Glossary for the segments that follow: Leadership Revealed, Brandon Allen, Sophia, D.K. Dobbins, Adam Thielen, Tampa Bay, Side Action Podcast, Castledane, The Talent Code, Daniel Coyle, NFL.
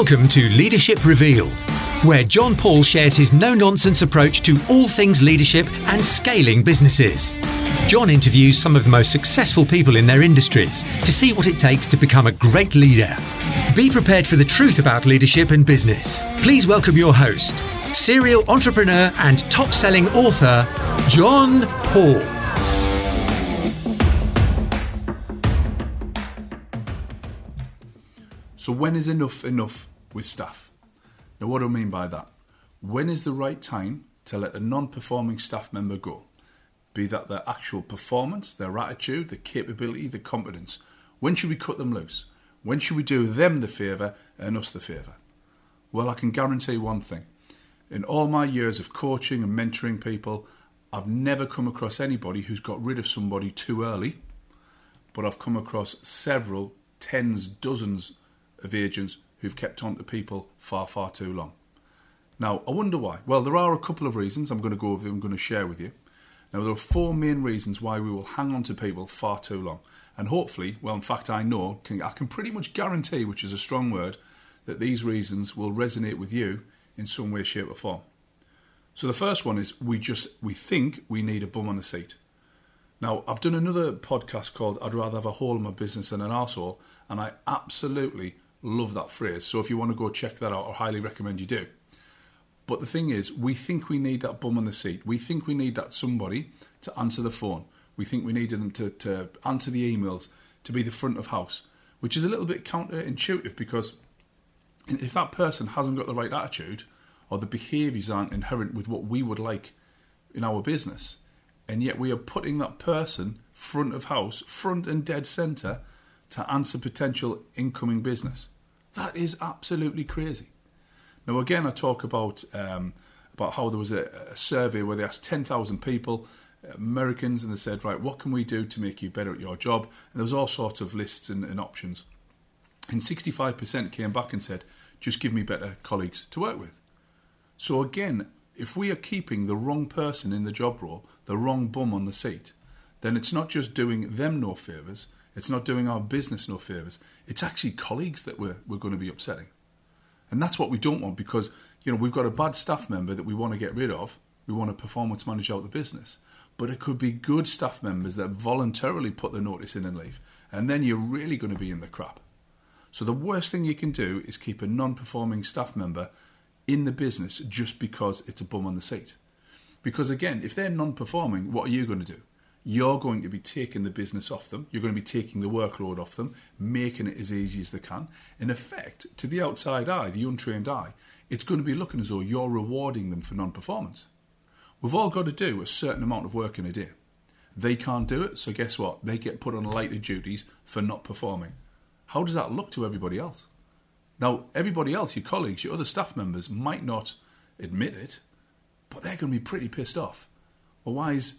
Welcome to Leadership Revealed, where John Paul shares his no-nonsense approach to all things leadership and scaling businesses. John interviews some of the most successful people in their industries to see what it takes to become a great leader. Be prepared for the truth about leadership and business. Please welcome your host, serial entrepreneur and top-selling author, John Paul. So when is enough with staff? Now what do I mean by that? When is the right time to let a non-performing staff member go? Be that their actual performance, their attitude, their capability, their competence. When should we cut them loose? When should we do them the favour and us the favour? Well, I can guarantee one thing. In all my years of coaching and mentoring people, I've never come across anybody who's got rid of somebody too early, but I've come across several tens, dozens of agents who've kept on to people far, far too long. Now, I wonder why. Well, there are a couple of reasons I'm going to share with you. Now, there are four main reasons why we will hang on to people far too long. And hopefully, well, in fact, I can pretty much guarantee, which is a strong word, that these reasons will resonate with you in some way, shape or form. So the first one is we think we need a bum on the seat. Now, I've done another podcast called I'd Rather Have a Hole in My Business Than an Arsehole, and I absolutely love that phrase. So if you want to go check that out, I highly recommend you do. But the thing is, we think we need that bum on the seat. We think we need that somebody to answer the phone. We think we need them to answer the emails, to be the front of house, which is a little bit counterintuitive because if that person hasn't got the right attitude or the behaviours aren't inherent with what we would like in our business, and yet we are putting that person front of house, front and dead centre to answer potential incoming business. That is absolutely crazy. Now, again, I talk about how there was a survey where they asked 10,000 people, Americans, and they said, right, what can we do to make you better at your job? And there was all sorts of lists and options. And 65% came back and said, just give me better colleagues to work with. So again, if we are keeping the wrong person in the job role, the wrong bum on the seat, then it's not just doing them no favours, it's not doing our business no favours, it's actually colleagues that we're going to be upsetting. And that's what we don't want because, you know, we've got a bad staff member that we want to get rid of. We want to performance manage out the business. But it could be good staff members that voluntarily put the notice in and leave. And then you're really going to be in the crap. So the worst thing you can do is keep a non-performing staff member in the business just because it's a bum on the seat. Because again, if they're non-performing, what are you going to do? You're going to be taking the business off them. You're going to be taking the workload off them, making it as easy as they can. In effect, to the outside eye, the untrained eye, it's going to be looking as though you're rewarding them for non-performance. We've all got to do a certain amount of work in a day. They can't do it, so guess what? They get put on lighter duties for not performing. How does that look to everybody else? Now, everybody else, your colleagues, your other staff members, might not admit it, but they're going to be pretty pissed off. Well, why is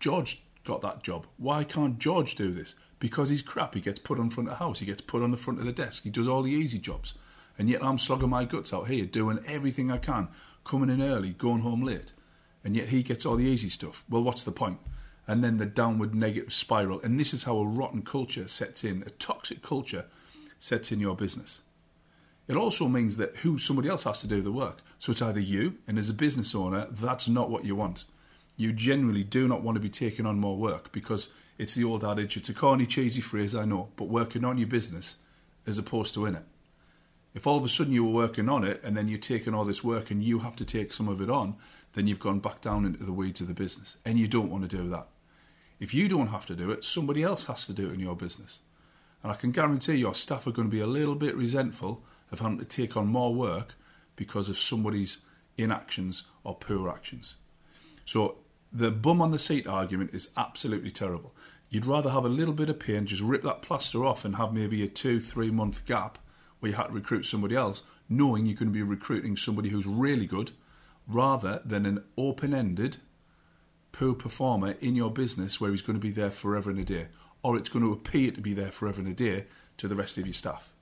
George got that job? Why can't George do this? Because he's crap. He gets put on front of the house. He gets put on the front of the desk. He does all the easy jobs. And yet I'm slogging my guts out here, doing everything I can, coming in early, going home late. And yet he gets all the easy stuff. Well, what's the point? And then the downward negative spiral. And this is how a rotten culture sets in, a toxic culture sets in your business. It also means that somebody else has to do the work. So it's either you, and as a business owner, that's not what you want. You genuinely do not want to be taking on more work because it's the old adage, it's a corny, cheesy phrase, I know, but working on your business as opposed to in it. If all of a sudden you were working on it and then you're taking all this work and you have to take some of it on, then you've gone back down into the weeds of the business and you don't want to do that. If you don't have to do it, somebody else has to do it in your business. And I can guarantee your staff are going to be a little bit resentful of having to take on more work because of somebody's inactions or poor actions. So the bum on the seat argument is absolutely terrible. You'd rather have a little bit of pain, just rip that plaster off and have maybe a 2-3 month gap where you had to recruit somebody else, knowing you're going to be recruiting somebody who's really good, rather than an open-ended, poor performer in your business where he's going to be there forever and a day, or it's going to appear to be there forever and a day to the rest of your staff.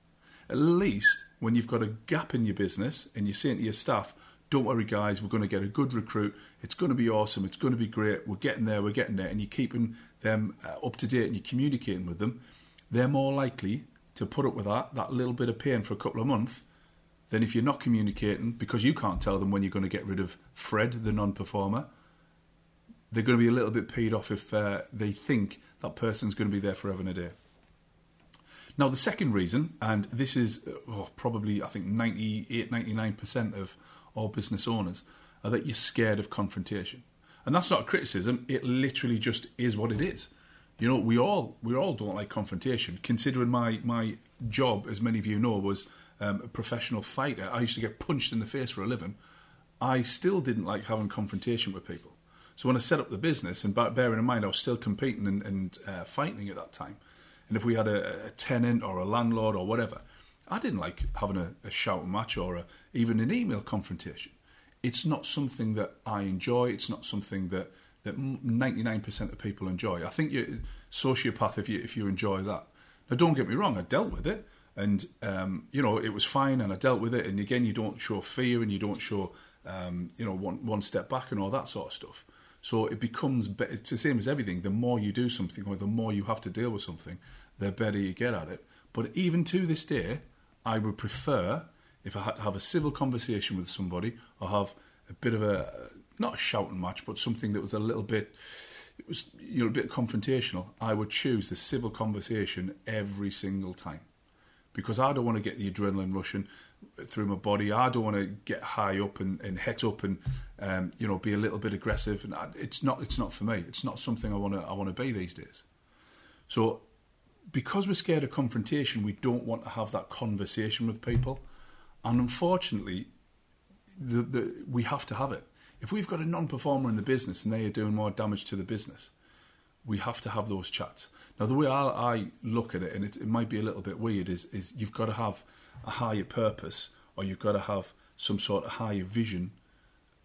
At least when you've got a gap in your business and you're saying to your staff, don't worry guys, we're going to get a good recruit, it's going to be awesome, it's going to be great, we're getting there, and you're keeping them up to date and you're communicating with them, they're more likely to put up with that little bit of pain for a couple of months then if you're not communicating, because you can't tell them when you're going to get rid of Fred, the non-performer, they're going to be a little bit peed off if they think that person's going to be there forever and a day. Now, the second reason, and this is probably, I think, 98, 99% of all business owners, are that you're scared of confrontation. And that's not a criticism. It literally just is what it is. You know, we all don't like confrontation. Considering my job, as many of you know, was a professional fighter. I used to get punched in the face for a living. I still didn't like having confrontation with people. So when I set up the business, and bearing in mind I was still competing and fighting at that time, and if we had a tenant or a landlord or whatever, I didn't like having a shout match or even an email confrontation. It's not something that I enjoy. It's not something that 99% of people enjoy. I think you're a sociopath if you enjoy that. Now, don't get me wrong. I dealt with it, and it was fine, and I dealt with it. And again, you don't show fear, and you don't show one step back and all that sort of stuff. So it becomes, it's the same as everything. The more you do something or the more you have to deal with something, the better you get at it. But even to this day, I would prefer if I had to have a civil conversation with somebody or have a bit of a, not a shouting match, but something that was a little bit, it was a bit confrontational. I would choose the civil conversation every single time because I don't want to get the adrenaline rushing through my body. I don't want to get high up and het up and be a little bit aggressive, and it's not for me. It's not something I want to be these days. So because we're scared of confrontation, we don't want to have that conversation with people, and unfortunately we have to have it. If we've got a non-performer in the business and they are doing more damage to the business, we have to have those chats. Now, the way I look at it, and it might be a little bit weird, is you've got to have a higher purpose, or you've got to have some sort of higher vision,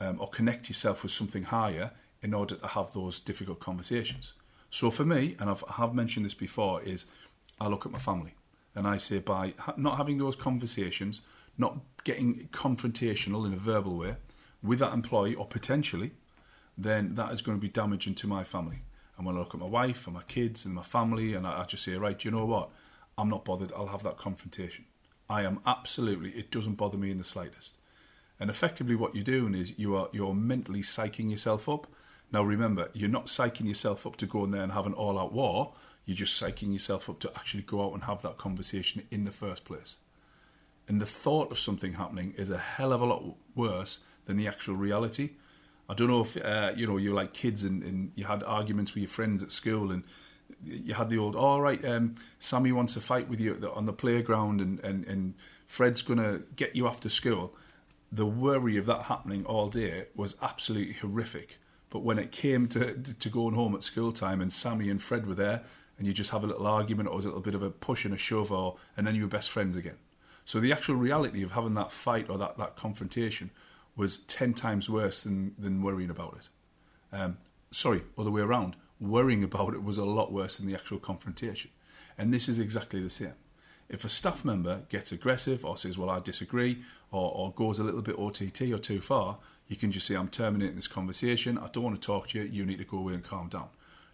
or connect yourself with something higher in order to have those difficult conversations. So for me, and I have mentioned this before, is I look at my family, and I say by not having those conversations, not getting confrontational in a verbal way with that employee or potentially, then that is going to be damaging to my family. And when I look at my wife and my kids and my family, and I just say, right, you know what? I'm not bothered. I'll have that confrontation. I am absolutely, it doesn't bother me in the slightest. And effectively what you're doing is you're mentally psyching yourself up. Now remember, you're not psyching yourself up to go in there and have an all-out war. You're just psyching yourself up to actually go out and have that conversation in the first place. And the thought of something happening is a hell of a lot worse than the actual reality. I don't know if you're like kids and you had arguments with your friends at school, and you had the old, Sammy wants to fight with you on the playground, and Fred's going to get you after school. The worry of that happening all day was absolutely horrific. But when it came to going home at school time and Sammy and Fred were there, and you just have a little argument or a little bit of a push and a shove, and then you were best friends again. So the actual reality of having that fight or that confrontation was 10 times worse than worrying about it. Other way around. Worrying about it was a lot worse than the actual confrontation. And this is exactly the same. If a staff member gets aggressive or says, well, I disagree, or goes a little bit OTT or too far, you can just say, I'm terminating this conversation. I don't want to talk to you. You need to go away and calm down.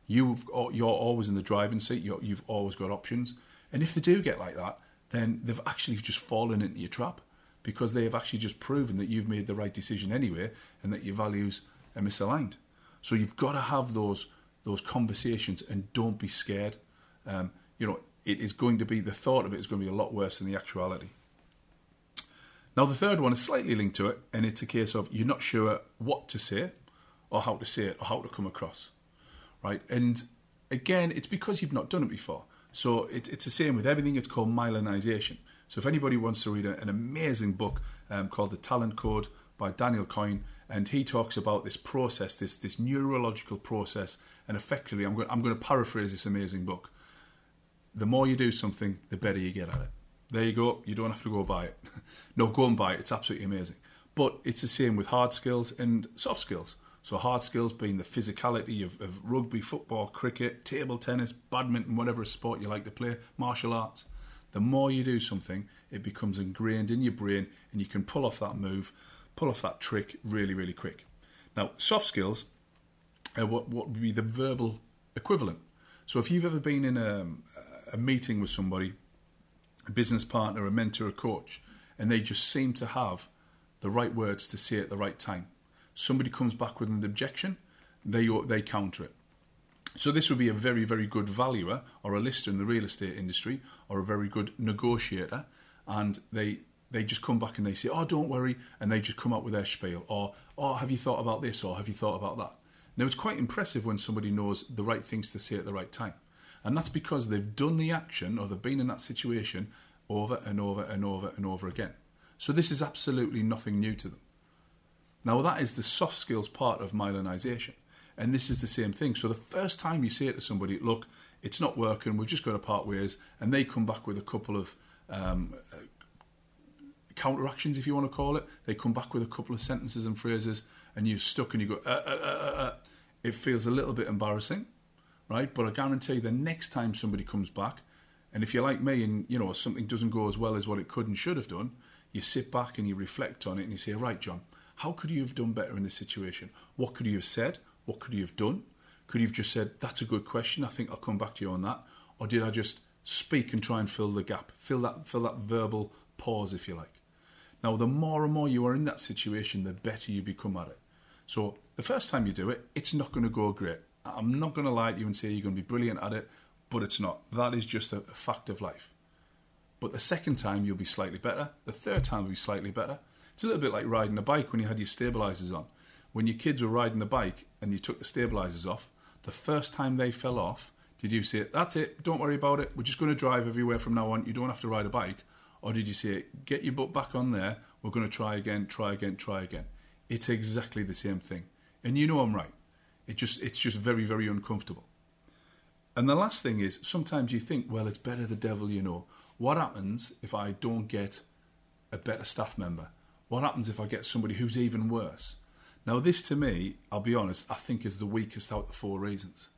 You're always in the driving seat. You've always got options. And if they do get like that, then they've actually just fallen into your trap, because they have actually just proven that you've made the right decision anyway and that your values are misaligned. So you've got to have those conversations, and don't be scared. It is going to be, the thought of it is going to be a lot worse than the actuality. Now, the third one is slightly linked to it, and it's a case of you're not sure what to say or how to say it or how to come across, right? And again, it's because you've not done it before. So it's the same with everything. It's called Mylanization. So if anybody wants to read an amazing book called The Talent Code by Daniel Coyle, and he talks about this process, this neurological process, and effectively, I'm going to paraphrase this amazing book. The more you do something, the better you get at it. There you go. You don't have to go buy it. No, go and buy it. It's absolutely amazing. But it's the same with hard skills and soft skills. So hard skills being the physicality of rugby, football, cricket, table tennis, badminton, whatever sport you like to play, martial arts. The more you do something, it becomes ingrained in your brain, and you can pull off that move, pull off that trick really, really quick. Now, soft skills are what would be the verbal equivalent. So if you've ever been in a meeting with somebody, a business partner, a mentor, a coach, and they just seem to have the right words to say at the right time. Somebody comes back with an objection, they counter it. So this would be a very, very good valuer or a lister in the real estate industry, or a very good negotiator, and they just come back and they say, oh, don't worry, and they just come up with their spiel, or, oh, have you thought about this, or have you thought about that? Now, it's quite impressive when somebody knows the right things to say at the right time, and that's because they've done the action, or they've been in that situation over and over and over and over again. So this is absolutely nothing new to them. Now, that is the soft skills part of Mylanization. And this is the same thing. So the first time you say it to somebody, look, it's not working, we've just got to part ways, and they come back with a couple of counteractions, if you want to call it. They come back with a couple of sentences and phrases, and you're stuck and you go, It feels a little bit embarrassing, right? But I guarantee you the next time somebody comes back, and if you're like me and, you know, something doesn't go as well as what it could and should have done, you sit back and you reflect on it and you say, right, John, how could you have done better in this situation? What could you have said? What could you have done? Could you have just said, that's a good question, I think I'll come back to you on that? Or did I just speak and try and fill the gap, fill that verbal pause, if you like? Now, the more and more you are in that situation, the better you become at it. So the first time you do it, it's not going to go great. I'm not going to lie to you and say you're going to be brilliant at it, but it's not. That is just a fact of life. But the second time, you'll be slightly better. The third time, you'll be slightly better. It's a little bit like riding a bike when you had your stabilizers on. When your kids were riding the bike and you took the stabilizers off, the first time they fell off, did you say, that's it, don't worry about it, we're just going to drive everywhere from now on, you don't have to ride a bike? Or did you say, get your butt back on there, we're going to try again. It's exactly the same thing. And you know I'm right. It's just very, very uncomfortable. And the last thing is, sometimes you think, well, it's better the devil you know. What happens if I don't get a better staff member? What happens if I get somebody who's even worse? Now, this to me, I'll be honest, I think is the weakest out of the four reasons.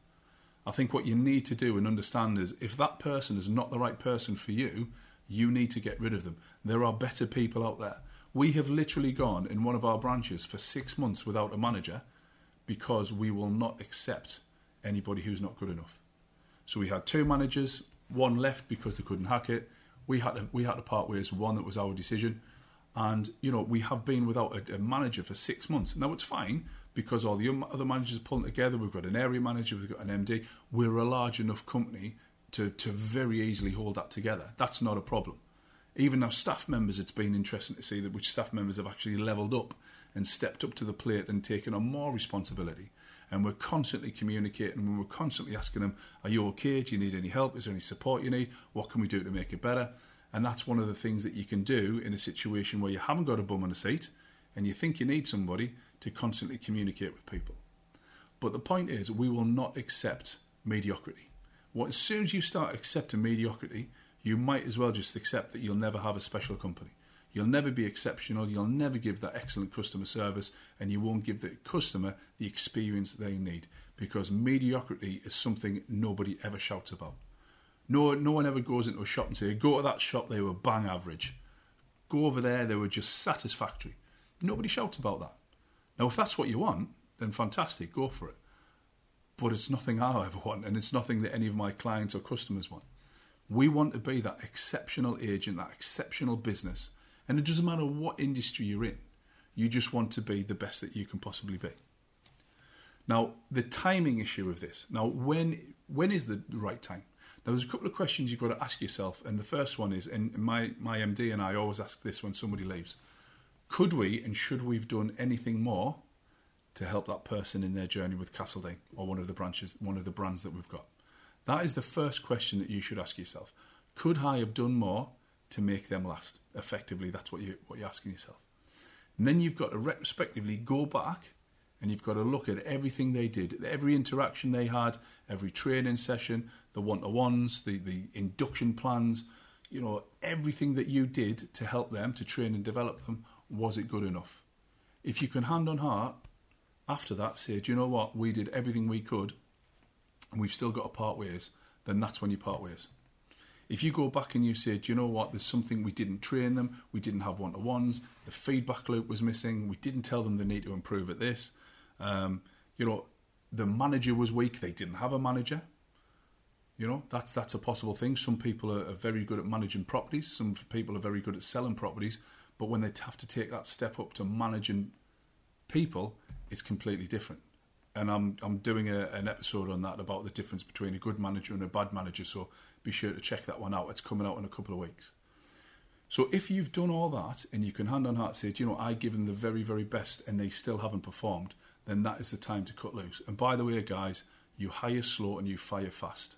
I think what you need to do and understand is if that person is not the right person for you, you need to get rid of them. There are better people out there. We have literally gone in one of our branches for 6 months without a manager because we will not accept anybody who's not good enough. So we had 2 managers, 1 left because they couldn't hack it. We had to part ways, 1 that was our decision. And, you know, we have been without a manager for 6 months. Now, it's fine because all the other managers are pulling together. We've got an area manager. We've got an MD. We're a large enough company to very easily hold that together. That's not a problem. Even our staff members, it's been interesting to see that which staff members have actually leveled up and stepped up to the plate and taken on more responsibility. And we're constantly communicating and we're constantly asking them, are you okay? Do you need any help? Is there any support you need? What can we do to make it better? And that's one of the things that you can do in a situation where you haven't got a bum on a seat and you think you need somebody to constantly communicate with people. But the point is, we will not accept mediocrity. Well, as soon as you start accepting mediocrity, you might as well just accept that you'll never have a special company. You'll never be exceptional. You'll never give that excellent customer service, and you won't give the customer the experience they need, because mediocrity is something nobody ever shouts about. No one ever goes into a shop and says, go to that shop, they were bang average. Go over there, they were just satisfactory. Nobody shouts about that. Now, if that's what you want, then fantastic, go for it. But it's nothing I ever want, and it's nothing that any of my clients or customers want. We want to be that exceptional agent, that exceptional business. And it doesn't matter what industry you're in. You just want to be the best that you can possibly be. Now, the timing issue of this. Now, when is the right time? Now, there's a couple of questions you've got to ask yourself, and the first one is, and my MD and I always ask this when somebody leaves, could we and should we have done anything more to help that person in their journey with Castledane or one of the brands that we've got? That is the first question that you should ask yourself. Could I have done more to make them last? Effectively, that's what you're asking yourself. And then you've got to retrospectively go back and you've got to look at everything they did, every interaction they had, every training session, the one-to-ones, the induction plans, you know, everything that you did to help them, to train and develop them, was it good enough? If you can, hand on heart, after that say, do you know what, we did everything we could, and we've still got to part ways, then that's when you part ways. If you go back and you say, do you know what, there's something we didn't train them, we didn't have one-to-ones, the feedback loop was missing, we didn't tell them they need to improve at this, the manager was weak, they didn't have a manager. You know, that's a possible thing. Some people are very good at managing properties. Some people are very good at selling properties. But when they have to take that step up to managing people, it's completely different. And I'm doing an episode on that about the difference between a good manager and a bad manager. So be sure to check that one out. It's coming out in a couple of weeks. So if you've done all that and you can hand on heart say, you know, I give them the very, very best and they still haven't performed, then that is the time to cut loose. And by the way, guys, you hire slow and you fire fast.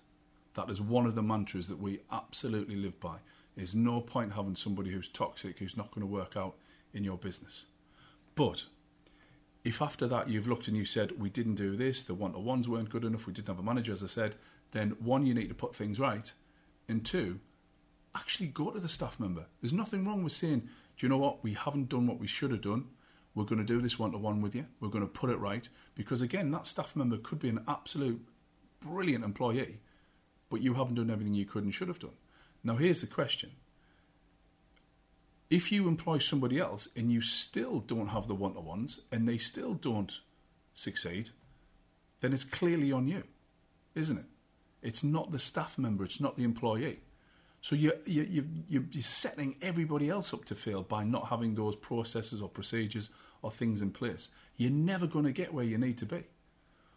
That is one of the mantras that we absolutely live by. There's no point having somebody who's toxic, who's not going to work out in your business. But if after that you've looked and you said, we didn't do this, the one-to-ones weren't good enough, we didn't have a manager, as I said, then one, you need to put things right. And two, actually go to the staff member. There's nothing wrong with saying, do you know what? We haven't done what we should have done. We're going to do this one-to-one with you. We're going to put it right. Because again, that staff member could be an absolute brilliant employee, but you haven't done everything you could and should have done. Now, here's the question. If you employ somebody else and you still don't have the one-to-ones and they still don't succeed, then it's clearly on you, isn't it? It's not the staff member. It's not the employee. So you're setting everybody else up to fail by not having those processes or procedures or things in place. You're never going to get where you need to be.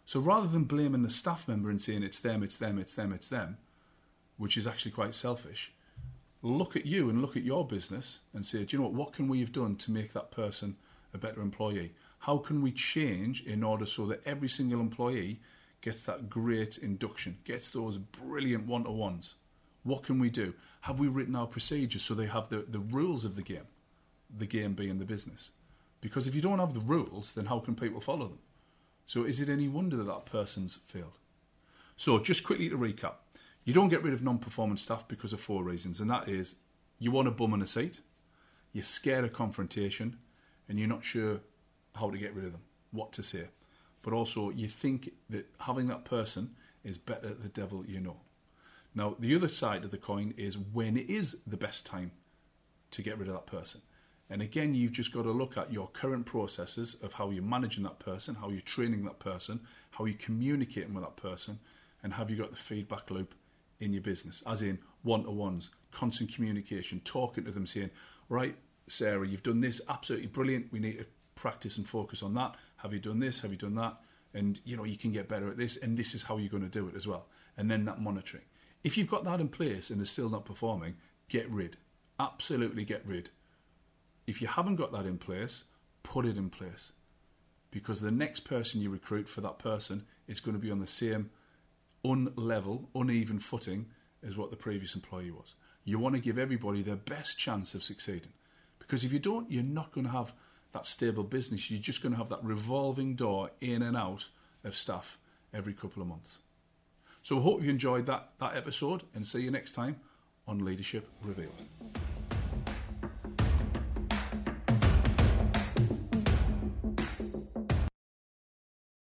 So rather than blaming the staff member and saying it's them, which is actually quite selfish, look at you and look at your business and say, do you know what can we have done to make that person a better employee? How can we change in order so that every single employee gets that great induction, gets those brilliant one-to-ones? What can we do? Have we written our procedures so they have the rules of the game being the business? Because if you don't have the rules, then how can people follow them? So is it any wonder that that person's failed? So just quickly to recap, you don't get rid of non-performance staff because of four reasons, and that is you want a bum in a seat, you're scared of confrontation, and you're not sure how to get rid of them, what to say. But also you think that having that person is better than the devil you know. Now, the other side of the coin is when it is the best time to get rid of that person. And again, you've just got to look at your current processes of how you're managing that person, how you're training that person, how you're communicating with that person, and have you got the feedback loop in your business, as in one-to-ones, constant communication, talking to them, saying, right, Sarah, you've done this, absolutely brilliant. We need to practice and focus on that. Have you done this? Have you done that? And, you know, you can get better at this, and this is how you're going to do it as well. And then that monitoring. If you've got that in place and they're still not performing, get rid. Absolutely get rid. If you haven't got that in place, put it in place. Because the next person you recruit for that person is going to be on the same unlevel, uneven footing as what the previous employee was. You want to give everybody their best chance of succeeding. Because if you don't, you're not going to have that stable business. You're just going to have that revolving door in and out of staff every couple of months. So I hope you enjoyed that episode and see you next time on Leadership Revealed.